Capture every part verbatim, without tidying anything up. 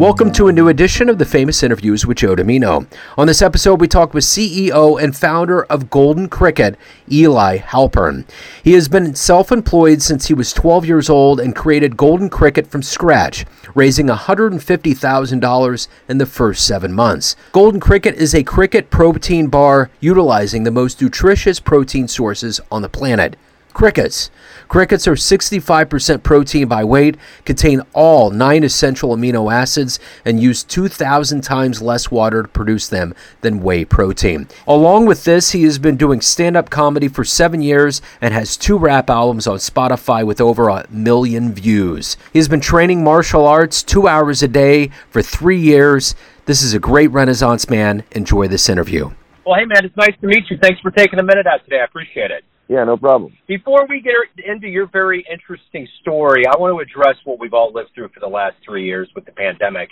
Welcome to a new edition of the Famous Interviews with Joe Dimino. On this episode, we talk with C E O and founder of Golden Cricket, Eli Halpern. He has been self-employed since he was twelve years old and created Golden Cricket from scratch, raising one hundred fifty thousand dollars in the first seven months. Golden Cricket is a cricket protein bar utilizing the most nutritious protein sources on the planet. Crickets. Crickets are sixty-five percent protein by weight, contain all nine essential amino acids, and use two thousand times less water to produce them than whey protein. Along with this, he has been doing stand-up comedy for seven years and has two rap albums on Spotify with over a million views. He has been training martial arts two hours a day for three years. This is a great Renaissance man. Enjoy this interview. Well, hey, man, it's nice to meet you. Thanks for taking a minute out today. I appreciate it. Yeah, no problem. Before we get into your very interesting story, I want to address what we've all lived through for the last three years with the pandemic.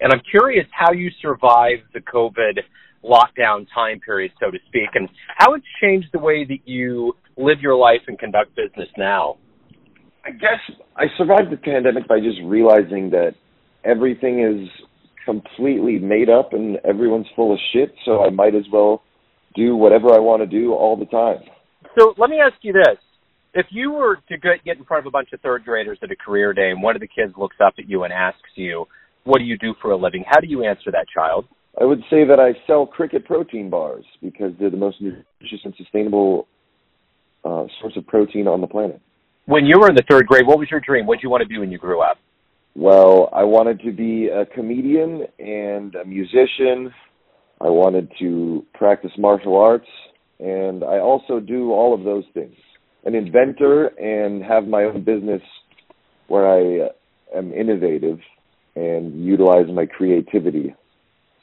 And I'm curious how you survived the COVID lockdown time period, so to speak, and how it's changed the way that you live your life and conduct business now. I guess I survived the pandemic by just realizing that everything is completely made up and everyone's full of shit, so I might as well do whatever I want to do all the time. So let me ask you this. If you were to get in front of a bunch of third graders at a career day and one of the kids looks up at you and asks you, what do you do for a living? How do you answer that child? I would say that I sell cricket protein bars because they're the most nutritious and sustainable uh, source of protein on the planet. When you were in the third grade, what was your dream? What did you want to be when you grew up? Well, I wanted to be a comedian and a musician. I wanted to practice martial arts. And I also do all of those things. An inventor and have my own business where I am innovative and utilize my creativity.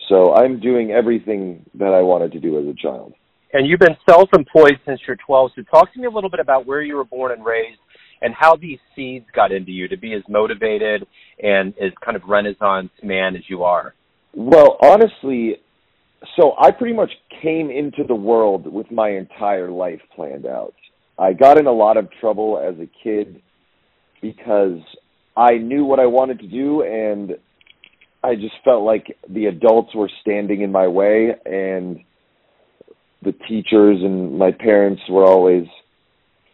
So I'm doing everything that I wanted to do as a child. And you've been self-employed since you're twelve. So talk to me a little bit about where you were born and raised and how these seeds got into you to be as motivated and as kind of Renaissance man as you are. Well, honestly, so I pretty much came into the world with my entire life planned out. I got in a lot of trouble as a kid because I knew what I wanted to do, and I just felt like the adults were standing in my way, and the teachers and my parents were always,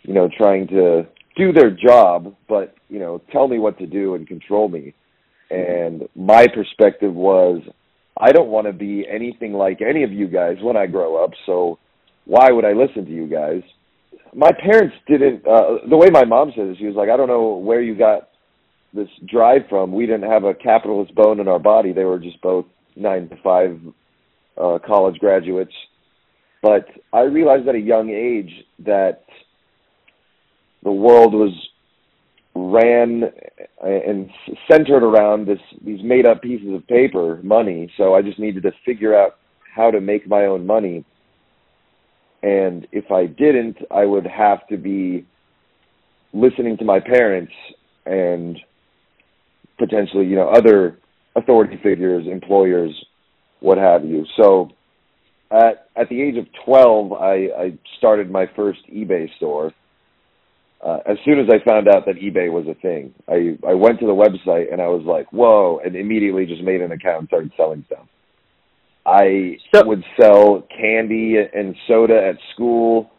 you know, trying to do their job, but, you know, tell me what to do and control me. And my perspective was, I don't want to be anything like any of you guys when I grow up, so why would I listen to you guys? My parents didn't, uh, the way my mom said it, she was like, I don't know where you got this drive from. We didn't have a capitalist bone in our body. They were just both nine to five uh, college graduates. But I realized at a young age that the world was ran and centered around this these made-up pieces of paper, money, so I just needed to figure out how to make my own money. And if I didn't, I would have to be listening to my parents and potentially, you know, other authority figures, employers, what have you. So at at the age of twelve, I, I started my first eBay store. Uh, as soon as I found out that eBay was a thing, I, I went to the website and I was like, whoa, and immediately just made an account and started selling stuff. I so- would sell candy and soda at school.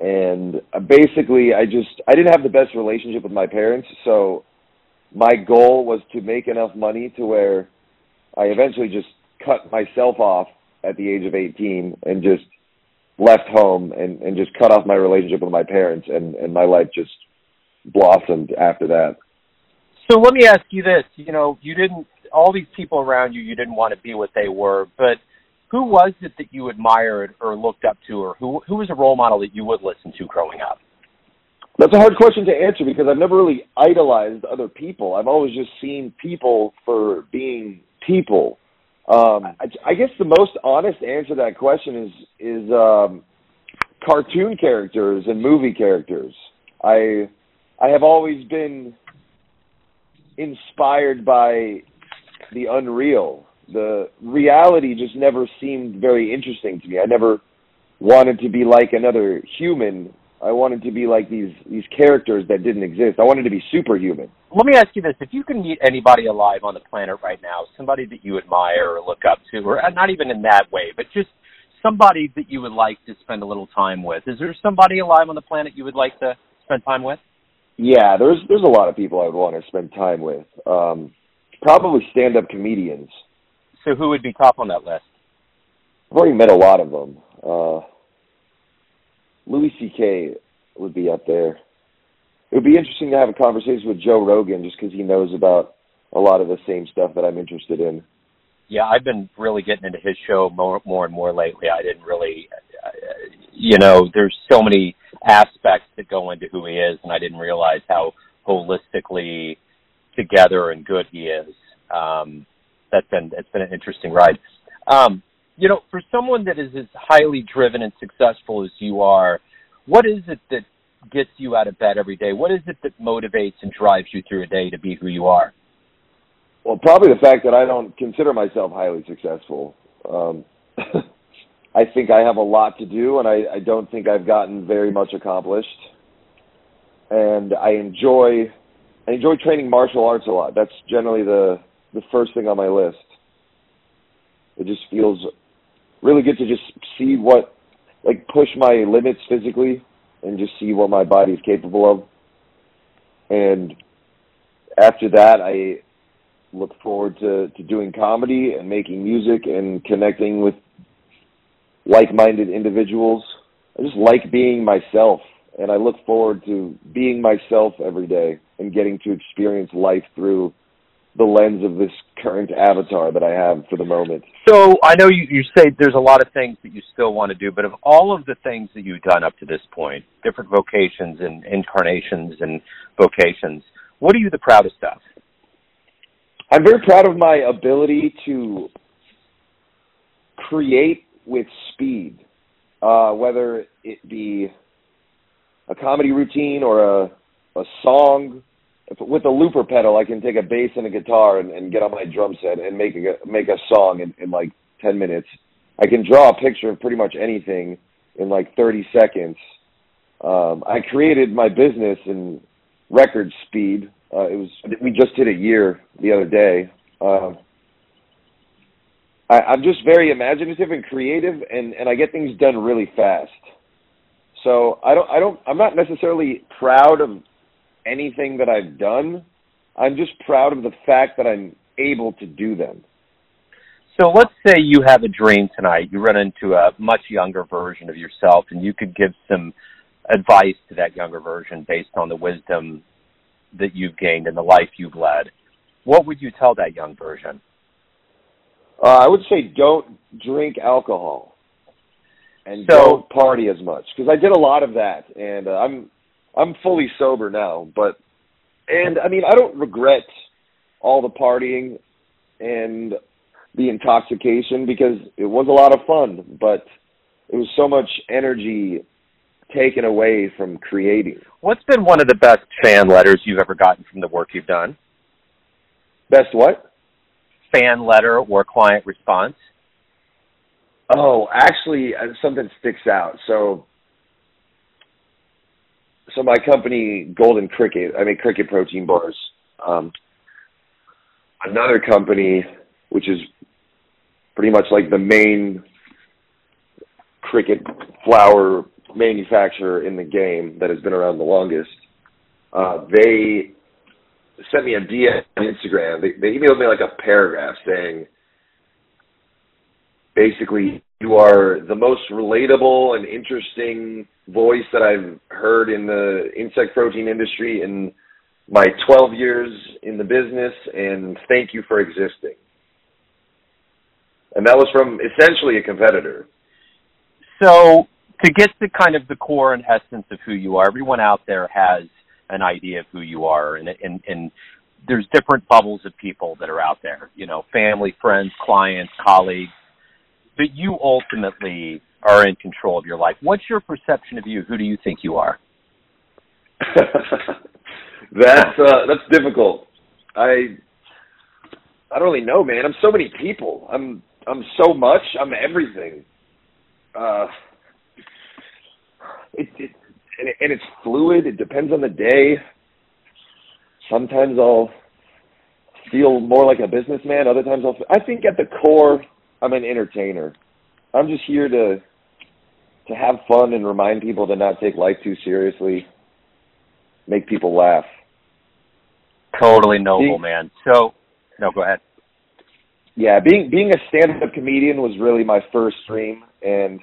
And basically, I just, I didn't have the best relationship with my parents. So my goal was to make enough money to where I eventually just cut myself off at the age of eighteen and just left home and, and just cut off my relationship with my parents, and, and my life just blossomed after that. So let me ask you this. You know, you didn't, all these people around you, you didn't want to be what they were, but who was it that you admired or looked up to, or who who was a role model that you would listen to growing up? That's a hard question to answer because I've never really idolized other people. I've always just seen people for being people. Um, I, I guess the most honest answer to that question is is um, cartoon characters and movie characters. I I have always been inspired by the unreal. The reality just never seemed very interesting to me. I never wanted to be like another human. I wanted to be like these, these characters that didn't exist. I wanted to be superhuman. Let me ask you this. If you can meet anybody alive on the planet right now, somebody that you admire or look up to, or not even in that way, but just somebody that you would like to spend a little time with, is there somebody alive on the planet you would like to spend time with? Yeah, there's there's a lot of people I would want to spend time with. Um, probably stand-up comedians. So who would be top on that list? I've already met a lot of them. Uh, Louis C K would be up there. It would be interesting to have a conversation with Joe Rogan just because he knows about a lot of the same stuff that I'm interested in. Yeah, I've been really getting into his show more, more and more lately. I didn't really, uh, you know, there's so many aspects that go into who he is, and I didn't realize how holistically together and good he is. Um, that's been, it's been an interesting ride. Um, You know, for someone that is as highly driven and successful as you are, what is it that gets you out of bed every day? What is it that motivates and drives you through a day to be who you are? Well, probably the fact that I don't consider myself highly successful. Um, I think I have a lot to do, and I, I don't think I've gotten very much accomplished. And I enjoy, I enjoy training martial arts a lot. That's generally the, the first thing on my list. It just feels really good to just see what, like, push my limits physically and just see what my body's capable of. And after that, I look forward to, to doing comedy and making music and connecting with like-minded individuals. I just like being myself, and I look forward to being myself every day and getting to experience life through the lens of this current avatar that I have for the moment. So I know you, you say there's a lot of things that you still want to do, but of all of the things that you've done up to this point, different vocations and incarnations and vocations, what are you the proudest of? I'm very proud of my ability to create with speed, uh, whether it be a comedy routine or a, a song. With a looper pedal, I can take a bass and a guitar and, and get on my drum set and make a, make a song in, in like ten minutes. I can draw a picture of pretty much anything in like thirty seconds. Um, I created my business in record speed. Uh, it was we just hit a year the other day. Um, I, I'm just very imaginative and creative, and, and I get things done really fast. So I don't I don't I'm not necessarily proud of anything that I've done. I'm just proud of the fact that I'm able to do them. So let's say you have a dream tonight. You run into a much younger version of yourself, and you could give some advice to that younger version based on the wisdom that you've gained and the life you've led. What would you tell that young version? Uh, I would say don't drink alcohol and so, don't party as much, because I did a lot of that, and uh, I'm I'm fully sober now, but, and I mean, I don't regret all the partying and the intoxication, because it was a lot of fun, but it was so much energy taken away from creating. What's been one of the best fan letters you've ever gotten from the work you've done? Best what? Fan letter or client response. Oh, actually, something sticks out. So... So my company, Golden Cricket, I make cricket protein bars. Um, another company, which is pretty much like the main cricket flour manufacturer in the game that has been around the longest, uh, they sent me a D M on Instagram. They, they emailed me like a paragraph saying, basically, you are the most relatable and interesting voice that I've heard in the insect protein industry in my twelve years in the business, and thank you for existing. And that was from essentially a competitor. So to get to kind of the core and essence of who you are, everyone out there has an idea of who you are, and and, and there's different bubbles of people that are out there, you know, family, friends, clients, colleagues. But you ultimately are in control of your life. What's your perception of you? Who do you think you are? that's uh, that's difficult. I I don't really know, man. I'm so many people. I'm I'm so much. I'm everything. Uh, it, it, and, it, and it's fluid. It depends on the day. Sometimes I'll feel more like a businessman. Other times I'll, I think at the core, I'm an entertainer. I'm just here to, to have fun and remind people to not take life too seriously, make people laugh. Totally noble, See, man. So, no, go ahead. Yeah, being being a stand-up comedian was really my first dream, and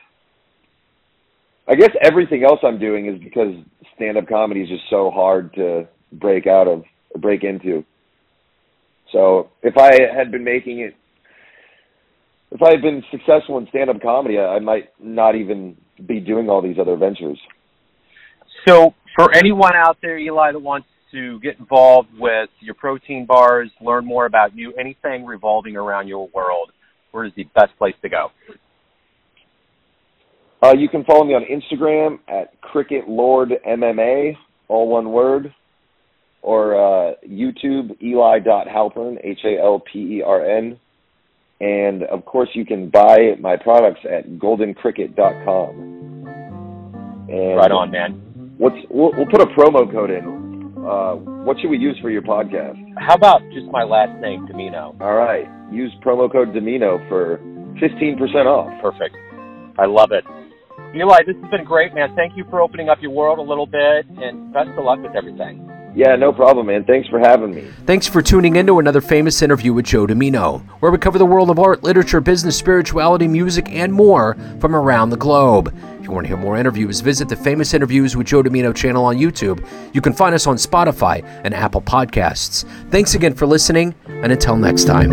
I guess everything else I'm doing is because stand-up comedy is just so hard to break out of, or break into. So if I had been making it, if I had been successful in stand-up comedy, I might not even be doing all these other ventures. So for anyone out there, Eli, that wants to get involved with your protein bars, learn more about you, anything revolving around your world, where is the best place to go? Uh, you can follow me on Instagram at cricket lord m m a, all one word, or uh, YouTube, Eli dot Halpern, H A L P E R N. And, of course, you can buy my products at golden cricket dot com. And right on, man. What's, we'll, we'll put a promo code in. Uh, what should we use for your podcast? How about just my last name, Dimino? All right. Use promo code Dimino for fifteen percent off. Perfect. I love it. Eli, this has been great, man. Thank you for opening up your world a little bit, and best of luck with everything. Yeah, no problem, man. Thanks for having me. Thanks for tuning in to another famous interview with Joe Dimino, where we cover the world of art, literature, business, spirituality, music, and more from around the globe. If you want to hear more interviews, visit the Famous Interviews with Joe Dimino channel on YouTube. You can find us on Spotify and Apple Podcasts. Thanks again for listening, and until next time.